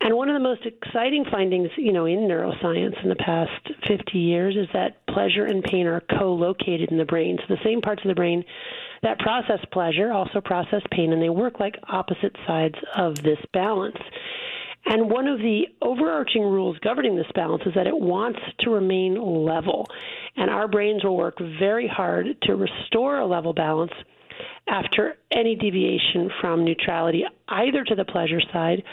And one of the most exciting findings, in neuroscience in the past 50 years is that pleasure and pain are co-located in the brain. So the same parts of the brain that process pleasure also process pain, and they work like opposite sides of this balance. And one of the overarching rules governing this balance is that it wants to remain level. And our brains will work very hard to restore a level balance after any deviation from neutrality, either to the pleasure side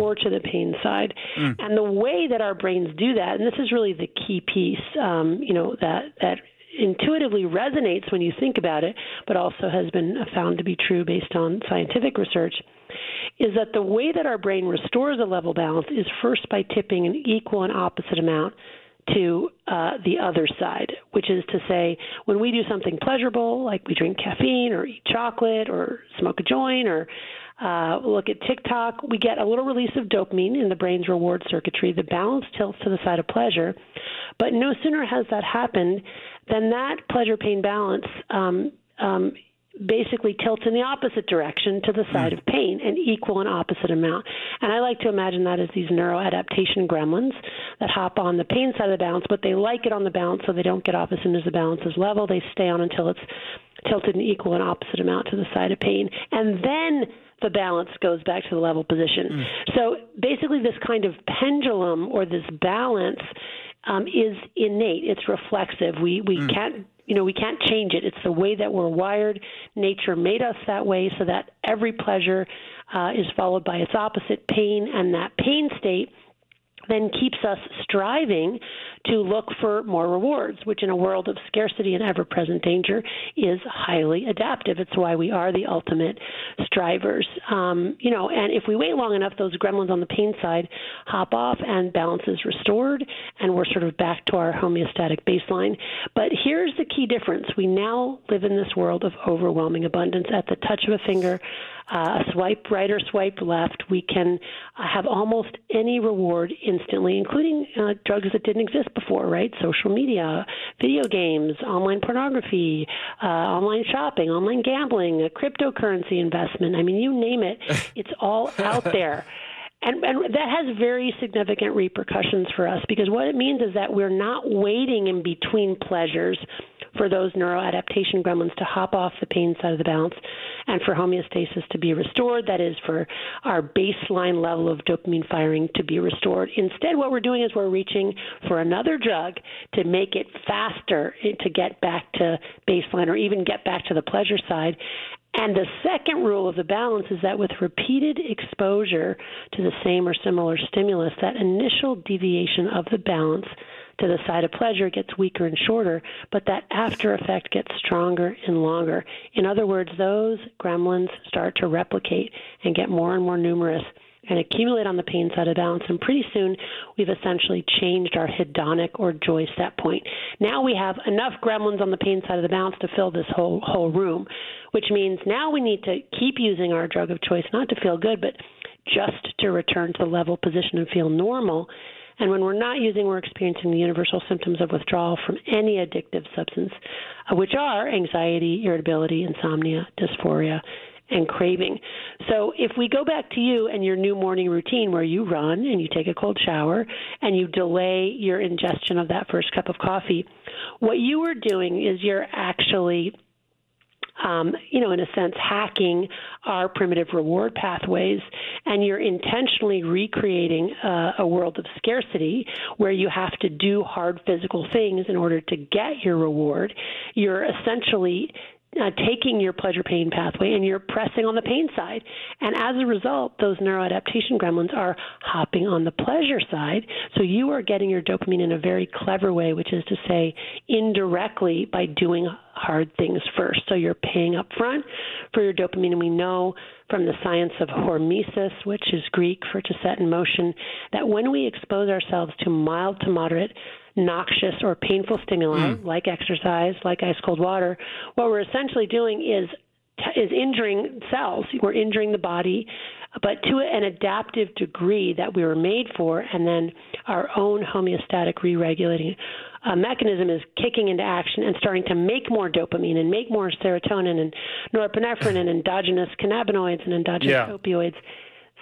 or to the pain side. And the way that our brains do that, and this is really the key piece, that intuitively resonates when you think about it, but also has been found to be true based on scientific research, is that the way that our brain restores a level balance is first by tipping an equal and opposite amount to the other side, which is to say, when we do something pleasurable, like we drink caffeine or eat chocolate or smoke a joint or look at TikTok, we get a little release of dopamine in the brain's reward circuitry. The balance tilts to the side of pleasure, but no sooner has that happened than that pleasure-pain balance basically tilts in the opposite direction to the side of pain, an equal and opposite amount. And I like to imagine that as these neuroadaptation gremlins that hop on the pain side of the balance, but they like it on the balance, so they don't get off as soon as the balance is level. They stay on until it's tilted an equal and opposite amount to the side of pain. And then the balance goes back to the level position. So basically this kind of pendulum or this balance is innate. It's reflexive. We can't we can't change it. It's the way that we're wired. Nature made us that way so that every pleasure is followed by its opposite, pain, and that pain state then keeps us striving to look for more rewards, which in a world of scarcity and ever-present danger is highly adaptive. It's why we are the ultimate strivers. And if we wait long enough, those gremlins on the pain side hop off and balance is restored, and we're sort of back to our homeostatic baseline. But here's the key difference. We now live in this world of overwhelming abundance. At the touch of a finger, a swipe right or swipe left, we can have almost any reward instantly, including drugs that didn't exist before, right? Social media, video games, online pornography, online shopping, online gambling, a cryptocurrency investment. You name it, it's all out there. And that has very significant repercussions for us, because what it means is that we're not waiting in between pleasures for those neuroadaptation gremlins to hop off the pain side of the balance and for homeostasis to be restored, that is, for our baseline level of dopamine firing to be restored. Instead, what we're doing is we're reaching for another drug to make it faster to get back to baseline or even get back to the pleasure side. And the second rule of the balance is that with repeated exposure to the same or similar stimulus, that initial deviation of the balance to the side of pleasure gets weaker and shorter, but that after effect gets stronger and longer. In other words, those gremlins start to replicate and get more and more numerous and accumulate on the pain side of balance, and pretty soon we've essentially changed our hedonic or joy set point. Now we have enough gremlins on the pain side of the balance to fill this whole room, which means now we need to keep using our drug of choice, not to feel good, but just to return to the level position and feel normal. And when we're not using, we're experiencing the universal symptoms of withdrawal from any addictive substance, which are anxiety, irritability, insomnia, dysphoria, and craving. So if we go back to you and your new morning routine where you run and you take a cold shower and you delay your ingestion of that first cup of coffee, what you are doing is you're actually in a sense, hacking our primitive reward pathways, and you're intentionally recreating a world of scarcity where you have to do hard physical things in order to get your reward. You're essentially taking your pleasure-pain pathway, and you're pressing on the pain side. And as a result, those neuroadaptation gremlins are hopping on the pleasure side. So you are getting your dopamine in a very clever way, which is to say indirectly by doing hard things first. So you're paying up front for your dopamine, and we know from the science of hormesis, which is Greek for to set in motion, that when we expose ourselves to mild to moderate noxious or painful stimuli, like exercise, like ice-cold water, what we're essentially doing is injuring cells. We're injuring the body, but to an adaptive degree that we were made for, and then our own homeostatic re-regulating mechanism is kicking into action and starting to make more dopamine and make more serotonin and norepinephrine and endogenous cannabinoids and endogenous opioids.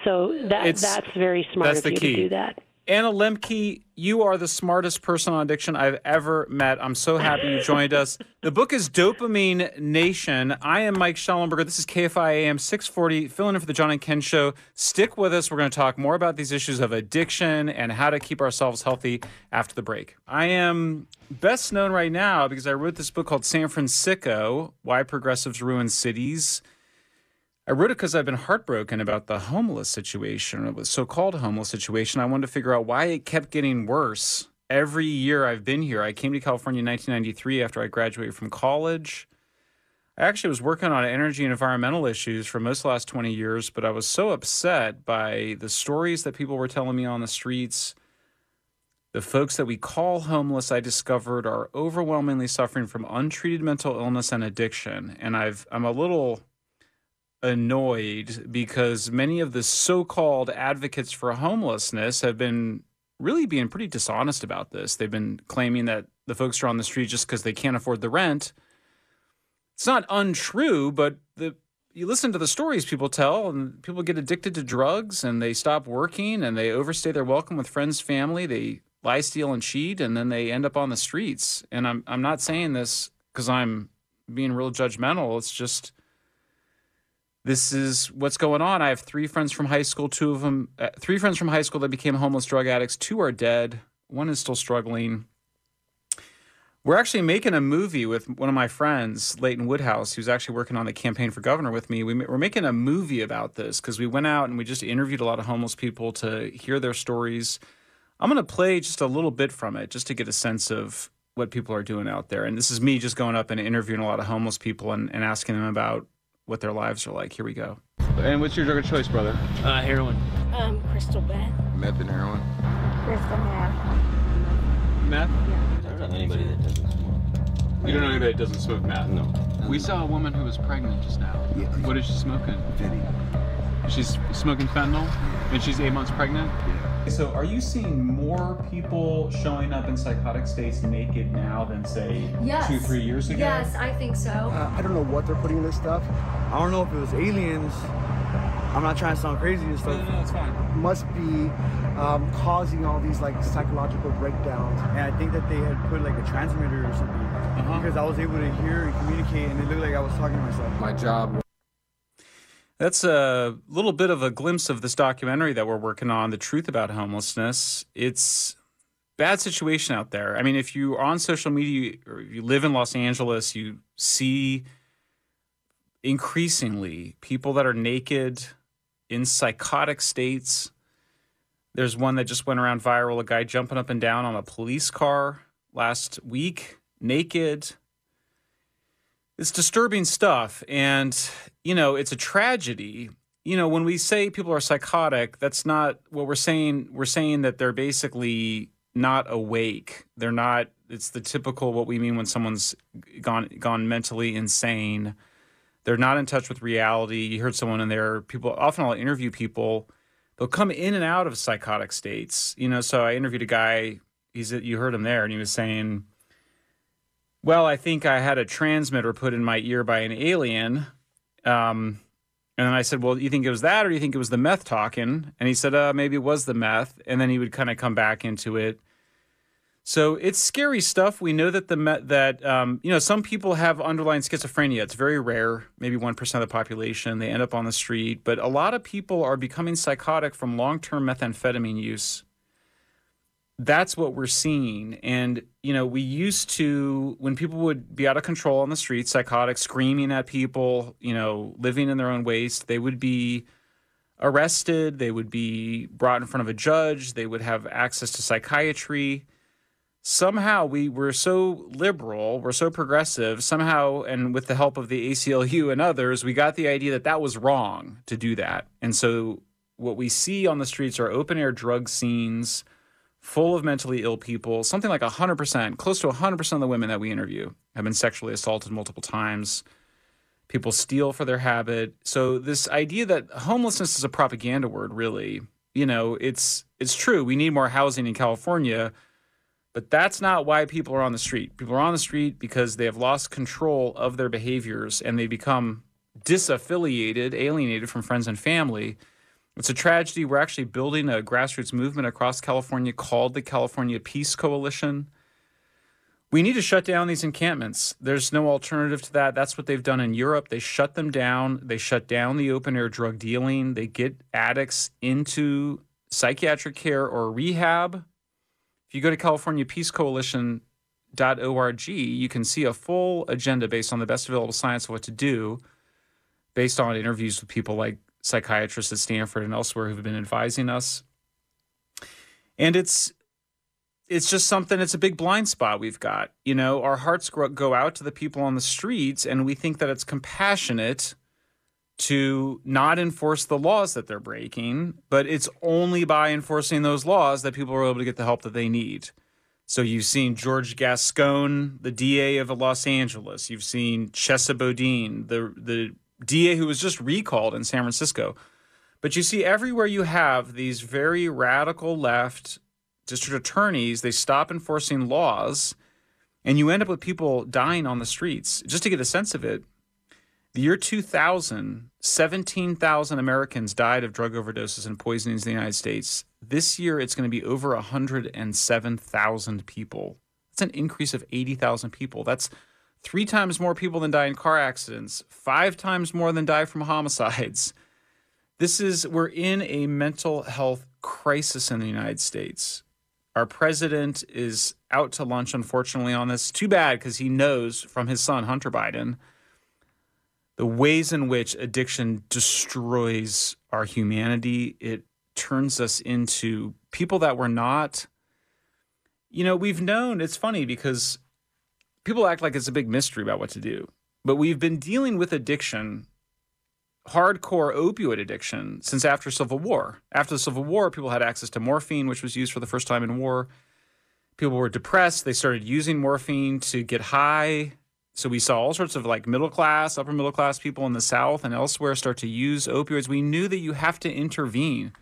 So that's very smart of you to do that. Anna Lemke, you are the smartest person on addiction I've ever met. I'm so happy you joined us. The book is Dopamine Nation. I am Mike Shellenberger. This is KFIAM 640, filling in for the John and Ken Show. Stick with us. We're going to talk more about these issues of addiction and how to keep ourselves healthy after the break. I am best known right now because I wrote this book called San Francisco, Why Progressives Ruin Cities. I wrote it because I've been heartbroken about the homeless situation, or the so-called homeless situation. I wanted to figure out why it kept getting worse every year I've been here. I came to California in 1993 after I graduated from college. I actually was working on energy and environmental issues for most of the last 20 years, but I was so upset by the stories that people were telling me on the streets. The folks that we call homeless, I discovered, are overwhelmingly suffering from untreated mental illness and addiction. And I'm a little annoyed because many of the so-called advocates for homelessness have been really being pretty dishonest about this. They've been claiming that the folks are on the street just because they can't afford the rent. It's not untrue, but you listen to the stories people tell, and people get addicted to drugs, and they stop working, and they overstay their welcome with friends, family. They lie, steal, and cheat, and then they end up on the streets. And I'm not saying this because I'm being real judgmental. It's just, this is what's going on. I have three friends from high school, three friends from high school that became homeless drug addicts. Two are dead. One is still struggling. We're actually making a movie with one of my friends, Leighton Woodhouse, who's actually working on the campaign for governor with me. We're making a movie about this because we went out and we just interviewed a lot of homeless people to hear their stories. I'm going to play just a little bit from it just to get a sense of what people are doing out there. And this is me just going up and interviewing a lot of homeless people and asking them about what their lives are like. Here we go. And what's your drug of choice, brother? Heroin. Crystal meth. Meth and heroin. Crystal meth. Meth? Yeah. I don't know anybody that doesn't smoke. You don't know anybody that doesn't smoke meth? No. We saw a woman who was pregnant just now. Yeah. What is she smoking? Fentanyl. She's smoking fentanyl? And she's 8 months pregnant? Yeah. So are you seeing more people showing up in psychotic states naked now than, say, 2-3 years ago? Yes, I think so. I don't know what they're putting in this stuff. I don't know if it was aliens. I'm not trying to sound crazy and stuff. No, it's fine. Must be causing all these, like, psychological breakdowns. And I think that they had put, like, a transmitter or something. Because I was able to hear and communicate, and it looked like I was talking to myself. My job. That's a little bit of a glimpse of this documentary that we're working on, The Truth About Homelessness. It's a bad situation out there. I mean, if you're on social media or you live in Los Angeles, you see increasingly people that are naked in psychotic states. There's one that just went around viral, a guy jumping up and down on a police car last week, naked. It's disturbing stuff, and, you know, it's a tragedy. You know, when we say people are psychotic, that's not what we're saying. We're saying that they're basically not awake. They're not – it's the typical what we mean when someone's gone mentally insane. They're not in touch with reality. You heard someone in there – people – often I'll interview people they'll come in and out of psychotic states. You know, so I interviewed a guy, you heard him there, and he was saying, well, I think I had a transmitter put in my ear by an alien. And then I said, well, you think it was that, or you think it was the meth talking? And he said, maybe it was the meth. And then he would kind of come back into it. So it's scary stuff. We know that some people have underlying schizophrenia. It's very rare, maybe 1% of the population. They end up on the street. But a lot of people are becoming psychotic from long-term methamphetamine use. That's what we're seeing. And, you know, we used to, when people would be out of control on the street, psychotic, screaming at people, you know, living in their own waste, they would be arrested. They would be brought in front of a judge. They would have access to psychiatry. Somehow we were so liberal, we're so progressive, somehow, and with the help of the ACLU and others, we got the idea that that was wrong to do that. And so what we see on the streets are open-air drug scenes full of mentally ill people. Something like 100%, close to 100% of the women that we interview have been sexually assaulted multiple times. People steal for their habit. So this idea that homelessness is a propaganda word, really, you know, it's true. We need more housing in California, but that's not why people are on the street. People are on the street because they have lost control of their behaviors and they become disaffiliated, alienated from friends and family. It's a tragedy. We're actually building a grassroots movement across California called the California Peace Coalition. We need to shut down these encampments. There's no alternative to that. That's what they've done in Europe. They shut them down. They shut down the open-air drug dealing. They get addicts into psychiatric care or rehab. If you go to CaliforniaPeaceCoalition.org, you can see a full agenda based on the best available science of what to do, based on interviews with people like psychiatrists at Stanford and elsewhere who've been advising us. And it's just something, it's a big blind spot we've got. You know, our hearts go out to the people on the streets, and we think that it's compassionate to not enforce the laws that they're breaking, but it's only by enforcing those laws that people are able to get the help that they need. So you've seen George Gascon, the DA of Los Angeles. You've seen Chesa Boudin, the DA who was just recalled in San Francisco. But you see everywhere you have these very radical left district attorneys, they stop enforcing laws, and you end up with people dying on the streets. Just to get a sense of it, the year 2000, 17,000 Americans died of drug overdoses and poisonings in the United States. This year, it's going to be over 107,000 people. That's an increase of 80,000 people. That's 3 times more people than die in car accidents, 5 times more than die from homicides. We're in a mental health crisis in the United States. Our president is out to lunch, unfortunately, on this. Too bad, because he knows from his son, Hunter Biden, the ways in which addiction destroys our humanity. It turns us into people that we're not. You know, we've known, it's funny because people act like it's a big mystery about what to do, but we've been dealing with addiction, hardcore opioid addiction, since after Civil War. After the Civil War, people had access to morphine, which was used for the first time in war. People were depressed. They started using morphine to get high. So we saw all sorts of like middle class, upper middle class people in the South and elsewhere start to use opioids. We knew that you have to intervene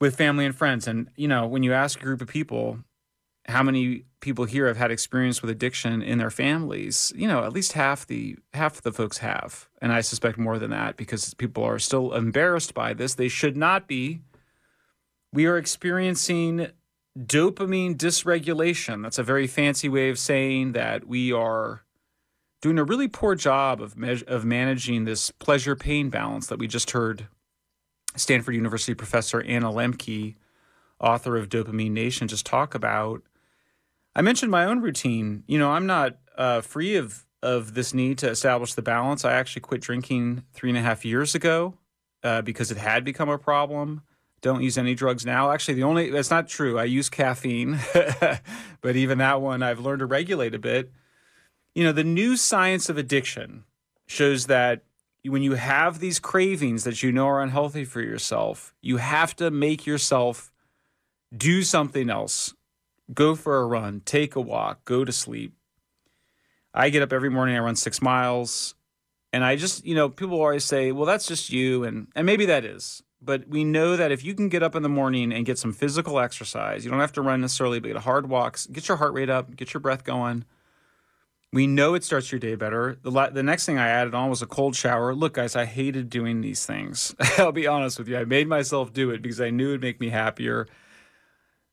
with family and friends. And, you know, when you ask a group of people, how many people here have had experience with addiction in their families, you know, at least half the folks have. And I suspect more than that, because people are still embarrassed by this. They should not be. We are experiencing dopamine dysregulation. That's a very fancy way of saying that we are doing a really poor job of managing this pleasure-pain balance that we just heard Stanford University professor Anna Lemke, author of Dopamine Nation, just talk about. I mentioned my own routine. You know, I'm not free of this need to establish the balance. I actually quit drinking 3.5 years ago because it had become a problem. Don't use any drugs now. Actually, that's not true. I use caffeine, but even that one I've learned to regulate a bit. You know, the new science of addiction shows that when you have these cravings that you know are unhealthy for yourself, you have to make yourself do something else. Go for a run, take a walk, go to sleep. I get up every morning, I run 6 miles, and I just, you know, people always say, well, that's just you, and maybe that is. But we know that if you can get up in the morning and get some physical exercise, you don't have to run necessarily, but get hard walks, get your heart rate up, get your breath going. We know it starts your day better. The next thing I added on was a cold shower. Look, guys, I hated doing these things. I'll be honest with you. I made myself do it because I knew it would make me happier.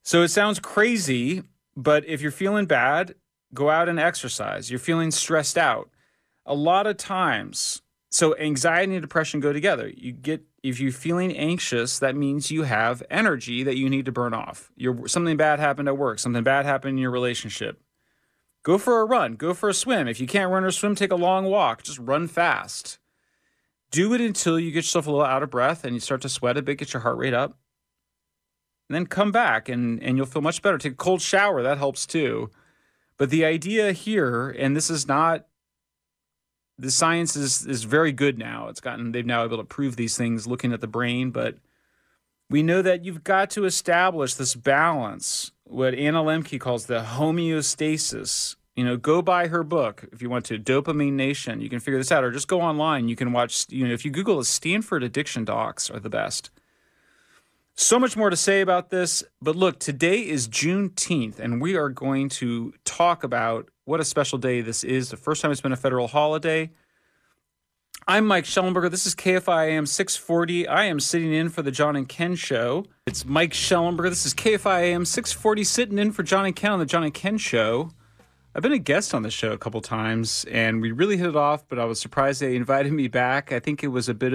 So it sounds crazy, but if you're feeling bad, go out and exercise. You're feeling stressed out. A lot of times, so anxiety and depression go together. If you're feeling anxious, that means you have energy that you need to burn off. Something bad happened at work. Something bad happened in your relationship. Go for a run. Go for a swim. If you can't run or swim, take a long walk. Just run fast. Do it until you get yourself a little out of breath and you start to sweat a bit, get your heart rate up. And then come back and you'll feel much better. Take a cold shower. That helps too. But the idea here, and this is not, the science is very good now. They've now able to prove these things looking at the brain, but we know that you've got to establish this balance, what Anna Lemke calls the homeostasis. Go buy her book if you want to, Dopamine Nation. You can figure this out, or just go online. You can watch, if you Google it, Stanford addiction docs are the best. So much more to say about this, but look, today is Juneteenth, and we are going to talk about what a special day this is. The first time it's been a federal holiday. I'm Mike Shellenberger. This is KFIAM 640. I am sitting in for the John and Ken show. It's Mike Shellenberger. This is KFIAM 640, sitting in for John and Ken on the John and Ken show. I've been a guest on the show a couple times, and we really hit it off, but I was surprised they invited me back. I think it was a little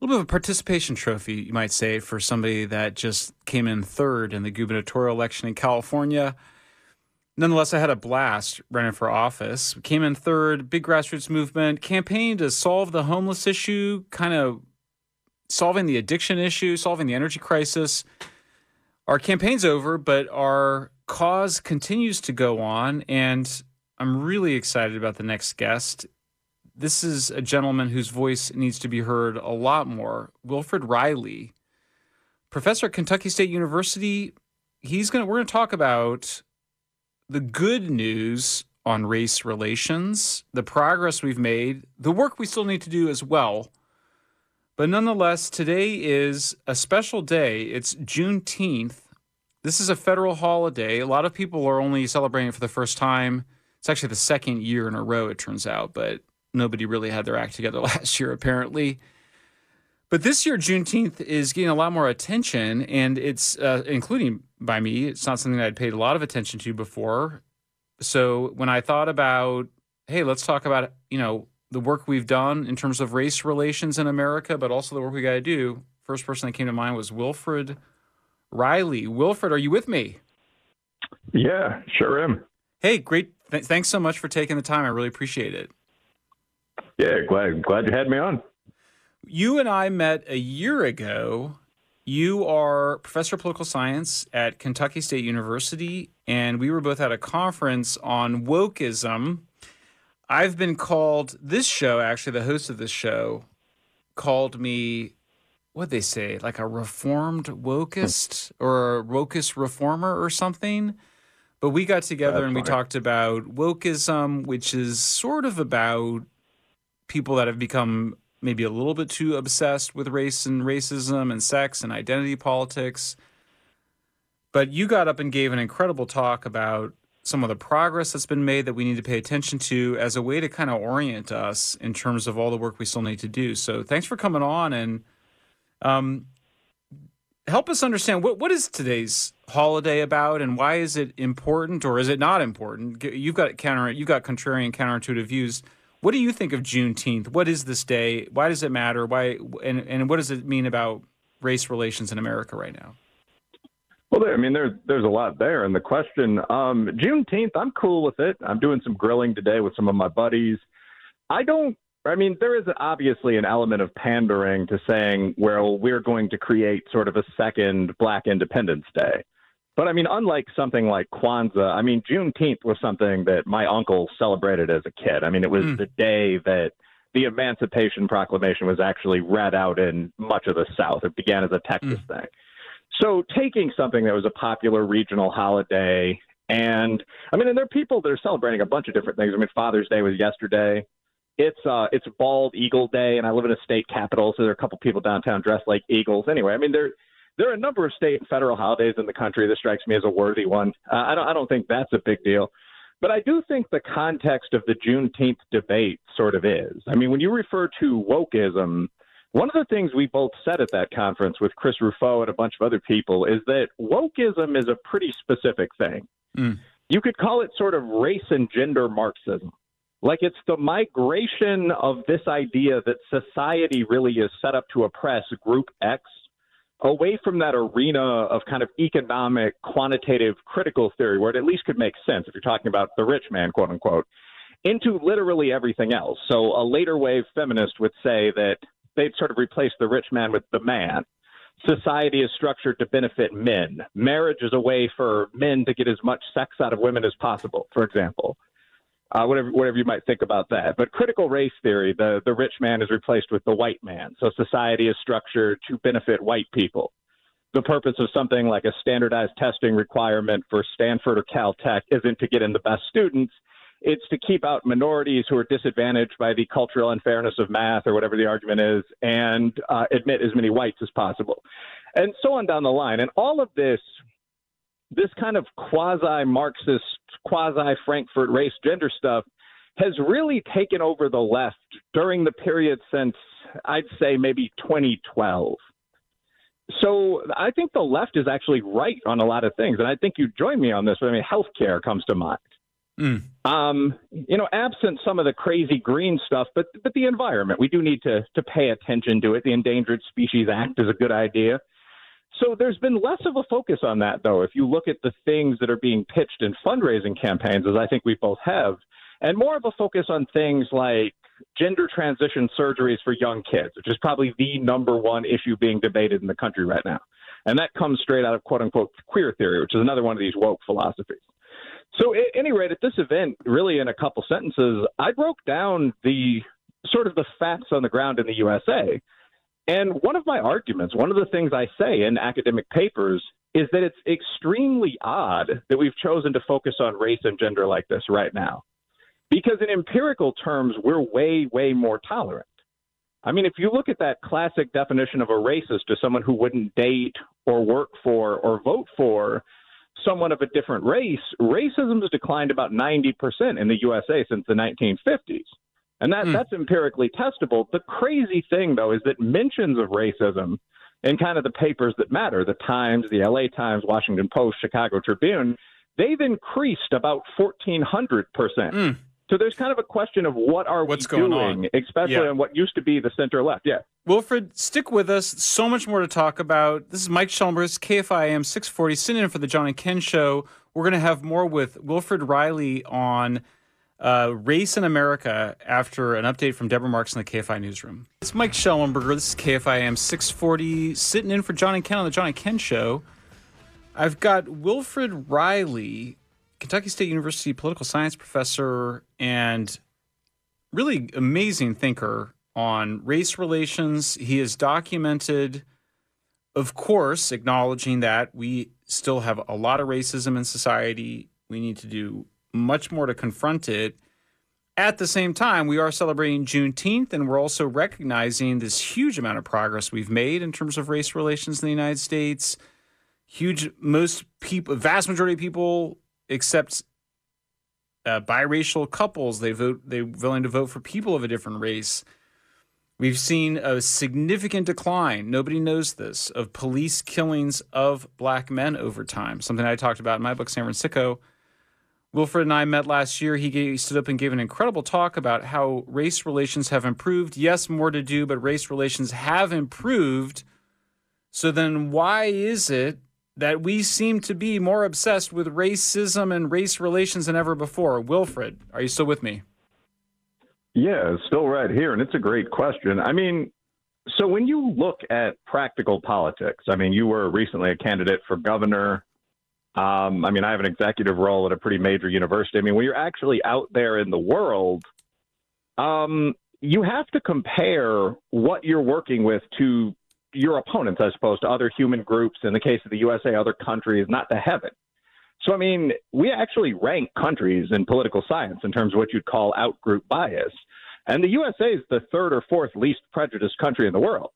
bit of a participation trophy, you might say, for somebody that just came in third in the gubernatorial election in California. Nonetheless, I had a blast running for office. We came in third, big grassroots movement, campaigned to solve the homeless issue, kind of solving the addiction issue, solving the energy crisis. Our campaign's over, but our cause continues to go on, and I'm really excited about the next guest. This is a gentleman whose voice needs to be heard a lot more, Wilfred Reilly, professor at Kentucky State University. We're going to talk about the good news on race relations, the progress we've made, the work we still need to do as well. But nonetheless, today is a special day. It's Juneteenth. This is a federal holiday. A lot of people are only celebrating it for the first time. It's actually the second year in a row, it turns out, but nobody really had their act together last year, apparently. But this year, Juneteenth is getting a lot more attention, and it's, including by me, it's not something that I'd paid a lot of attention to before. So when I thought about, hey, let's talk about, the work we've done in terms of race relations in America, but also the work we got to do, first person that came to mind was Wilfred Reilly. Wilfred, are you with me? Yeah, sure am. Hey, great. Thanks so much for taking the time. I really appreciate it. Yeah, glad you had me on. You and I met a year ago. You are professor of political science at Kentucky State University, and we were both at a conference on wokeism. I've been called, this show, actually, the host of this show, called me, what'd they say, like a reformed wokist or a wokist reformer or something? But we got together and we talked about wokeism, which is sort of about people that have become maybe a little bit too obsessed with race and racism and sex and identity politics. But you got up and gave an incredible talk about some of the progress that's been made that we need to pay attention to as a way to kind of orient us in terms of all the work we still need to do. So thanks for coming on and help us understand what is today's holiday about and why is it important or is it not important? You've got counterintuitive views. What do you think of Juneteenth? What is this day? Why does it matter? Why and what does it mean about race relations in America right now? Well, there's a lot there in the question. Juneteenth, I'm cool with it. I'm doing some grilling today with some of my buddies. There is obviously an element of pandering to saying, well, we're going to create sort of a second Black Independence Day. But unlike something like Kwanzaa, Juneteenth was something that my uncle celebrated as a kid. It was the day that the Emancipation Proclamation was actually read out in much of the South. It began as a Texas thing. So taking something that was a popular regional holiday, and there are people that are celebrating a bunch of different things. Father's Day was yesterday. It's Bald Eagle Day, and I live in a state capital, so there are a couple people downtown dressed like eagles. Anyway, I mean, there are a number of state and federal holidays in the country. This strikes me as a worthy one. I don't think that's a big deal. But I do think the context of the Juneteenth debate sort of is. I mean, when you refer to wokeism, one of the things we both said at that conference with Chris Ruffo and a bunch of other people is that wokeism is a pretty specific thing. Mm. You could call it sort of race and gender Marxism. Like, it's the migration of this idea that society really is set up to oppress group X away from that arena of kind of economic, quantitative, critical theory, where it at least could make sense if you're talking about the rich man, quote unquote, into literally everything else. So a later wave feminist would say that they'd sort of replace the rich man with the man. Society is structured to benefit men. Marriage is a way for men to get as much sex out of women as possible, for example. Whatever you might think about that. But critical race theory, the rich man is replaced with the white man. So society is structured to benefit white people. The purpose of something like a standardized testing requirement for Stanford or Caltech isn't to get in the best students. It's to keep out minorities who are disadvantaged by the cultural unfairness of math or whatever the argument is, and admit as many whites as possible, and so on down the line. And all of this kind of quasi-Marxist, quasi-Frankfurt race gender stuff has really taken over the left during the period since, I'd say, maybe 2012. So I think the left is actually right on a lot of things, and I think you join me on this. I mean, healthcare comes to mind. Mm. Absent some of the crazy green stuff, but the environment, we do need to pay attention to it. The Endangered Species Act is a good idea. So there's been less of a focus on that, though, if you look at the things that are being pitched in fundraising campaigns, as I think we both have, and more of a focus on things like gender transition surgeries for young kids, which is probably the number one issue being debated in the country right now. And that comes straight out of, quote unquote, queer theory, which is another one of these woke philosophies. So at any rate, at this event, really in a couple sentences, I broke down the sort of the facts on the ground in the USA. And one of my arguments, one of the things I say in academic papers, is that it's extremely odd that we've chosen to focus on race and gender like this right now, because in empirical terms, we're way, way more tolerant. I mean, if you look at that classic definition of a racist as someone who wouldn't date or work for or vote for someone of a different race, racism has declined about 90% in the USA since the 1950s. And that's empirically testable. The crazy thing, though, is that mentions of racism in kind of the papers that matter, the Times, the LA Times, Washington Post, Chicago Tribune, they've increased about 1,400%. Mm. So there's kind of a question of what's going on, especially on what used to be the center left. Yeah. Wilfred, stick with us. So much more to talk about. This is Mike Shellenberger, KFIAM 640, sitting in for the John and Ken Show. We're going to have more with Wilfred Reilly on race in America after an update from Deborah Marks in the KFI newsroom. It's Mike Shellenberger. This is KFIAM 640, sitting in for John and Ken on the John and Ken Show. I've got Wilfred Reilly, Kentucky State University political science professor and really amazing thinker on race relations. He has documented, of course, acknowledging that we still have a lot of racism in society. We need to do much more to confront it. At the same time, we are celebrating Juneteenth, and we're also recognizing this huge amount of progress we've made in terms of race relations in the United States. Vast majority of people, except biracial couples, they're willing to vote for people of a different race. We've seen a significant decline, nobody knows this, of police killings of black men over time, something I talked about in my book, San Francisco. Wilfred and I met last year. He stood up and gave an incredible talk about how race relations have improved. Yes, more to do, but race relations have improved. So then why is it that we seem to be more obsessed with racism and race relations than ever before? Wilfred, are you still with me? Yeah, still right here, and it's a great question. I mean, so when you look at practical politics, I mean, you were recently a candidate for governor. I mean, I have an executive role at a pretty major university. I mean, when you're actually out there in the world, you have to compare what you're working with to your opponents, I suppose, to other human groups, in the case of the USA, other countries, not to heaven. So, I mean, we actually rank countries in political science in terms of what you'd call outgroup bias. And the USA is the third or fourth least prejudiced country in the world.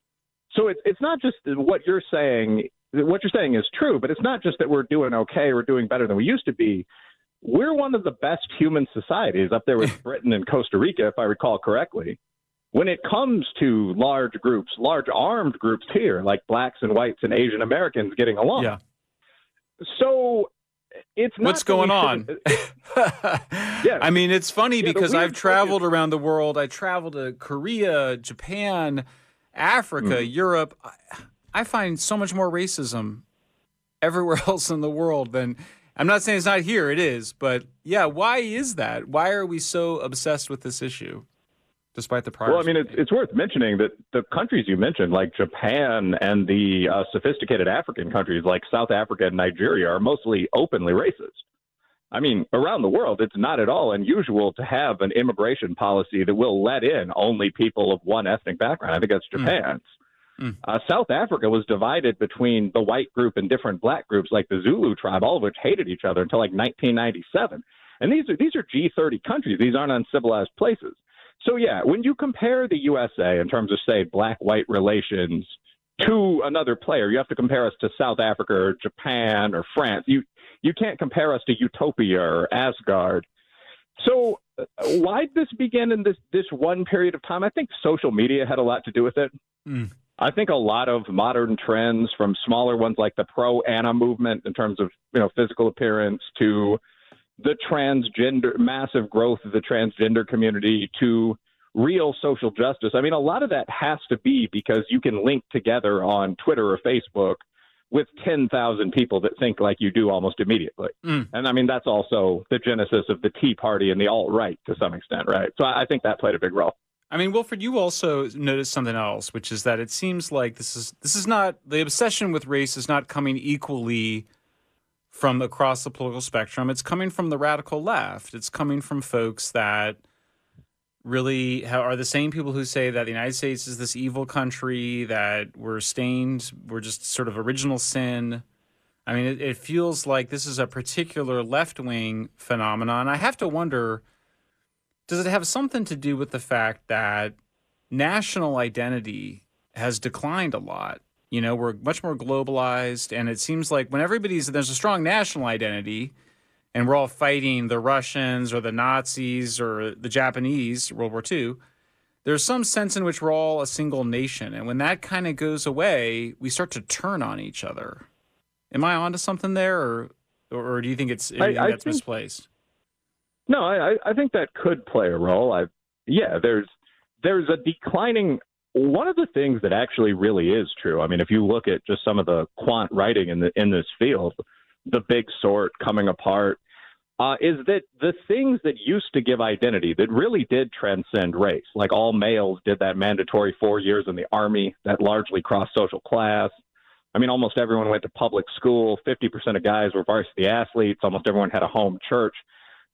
So it's not just what you're saying. What you're saying is true, but it's not just that we're doing okay, we're doing better than we used to be. We're one of the best human societies up there with Britain and Costa Rica, if I recall correctly. When it comes to large groups, large armed groups here, like blacks and whites and Asian Americans getting along. Yeah. So it's not. What's going on? Yeah. I mean, it's funny because I've traveled around the world. I traveled to Korea, Japan, Africa, Europe. I find so much more racism everywhere else in the world than. I'm not saying it's not here. It is. But, yeah, why is that? Why are we so obsessed with this issue, despite the progress? Well, I mean, it's worth mentioning that the countries you mentioned, like Japan and the sophisticated African countries like South Africa and Nigeria, are mostly openly racist. I mean, around the world, it's not at all unusual to have an immigration policy that will let in only people of one ethnic background. I think that's Japan's. South Africa was divided between the white group and different black groups like the Zulu tribe, all of which hated each other until like 1997. And these are G30 countries. These aren't uncivilized places. So, yeah, when you compare the USA in terms of, say, black-white relations to another player, you have to compare us to South Africa or Japan or France. You can't compare us to Utopia or Asgard. So why did this begin in this one period of time? I think social media had a lot to do with it. I think a lot of modern trends, from smaller ones like the pro-Anna movement in terms of, you know, physical appearance, to the transgender, massive growth of the transgender community, to real social justice. I mean, a lot of that has to be because you can link together on Twitter or Facebook with 10,000 people that think like you do almost immediately. And I mean, that's also the genesis of the Tea Party and the alt-right to some extent, right? So I think that played a big role. I mean, Wilfred, you also noticed something else, which is that it seems like this is not, the obsession with race is not coming equally from across the political spectrum. It's coming from the radical left. It's coming from folks that really are the same people who say that the United States is this evil country, that we're stained, we're just sort of original sin. I mean, it feels like this is a particular left-wing phenomenon. I have to wonder, does it have something to do with the fact that national identity has declined a lot? You know, we're much more globalized, and it seems like when there's a strong national identity and we're all fighting the Russians or the Nazis or the Japanese, World War II, there's some sense in which we're all a single nation. And when that kind of goes away, we start to turn on each other. Am I onto something there, or do you think that's misplaced? No, I think that could play a role. There's a declining – one of the things that actually really is true, I mean, if you look at just some of the quant writing in this field, the big sort, coming apart, is that the things that used to give identity that really did transcend race, like all males did that mandatory 4 years in the Army, that largely crossed social class. I mean, almost everyone went to public school. 50% of guys were varsity athletes. Almost everyone had a home church.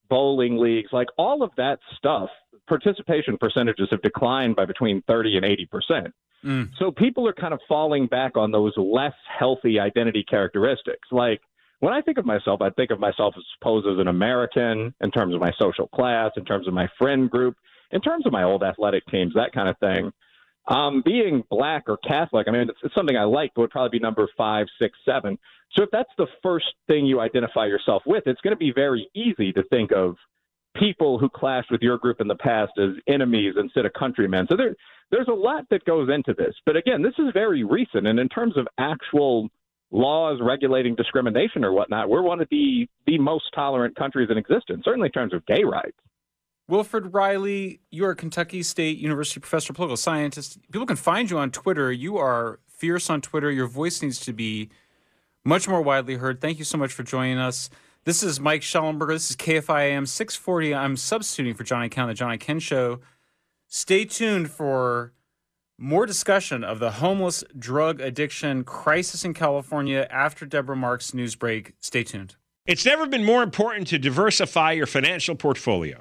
Bowling leagues, like all of that stuff, participation percentages have declined by between 30 and 80%. So people are kind of falling back on those less healthy identity characteristics. Like when I think of myself, I think of myself as supposed as an American in terms of my social class, in terms of my friend group, in terms of my old athletic teams, that kind of thing. Being black or Catholic, I mean, it's something I like, but would probably be number 5, 6, 7. So if that's the first thing you identify yourself with, it's going to be very easy to think of people who clashed with your group in the past as enemies instead of countrymen. So there's a lot that goes into this. But again, this is very recent. And in terms of actual laws regulating discrimination or whatnot, we're one of the most tolerant countries in existence, certainly in terms of gay rights. Wilfred Reilly, you're a Kentucky State University professor, political scientist. People can find you on Twitter. You are fierce on Twitter. Your voice needs to be much more widely heard. Thank you so much for joining us. This is Mike Shellenberger. This is KFIAM 640. I'm substituting for Johnny Ken on the Johnny Ken Show. Stay tuned for more discussion of the homeless drug addiction crisis in California after Deborah Mark's news break. Stay tuned. It's never been more important to diversify your financial portfolio.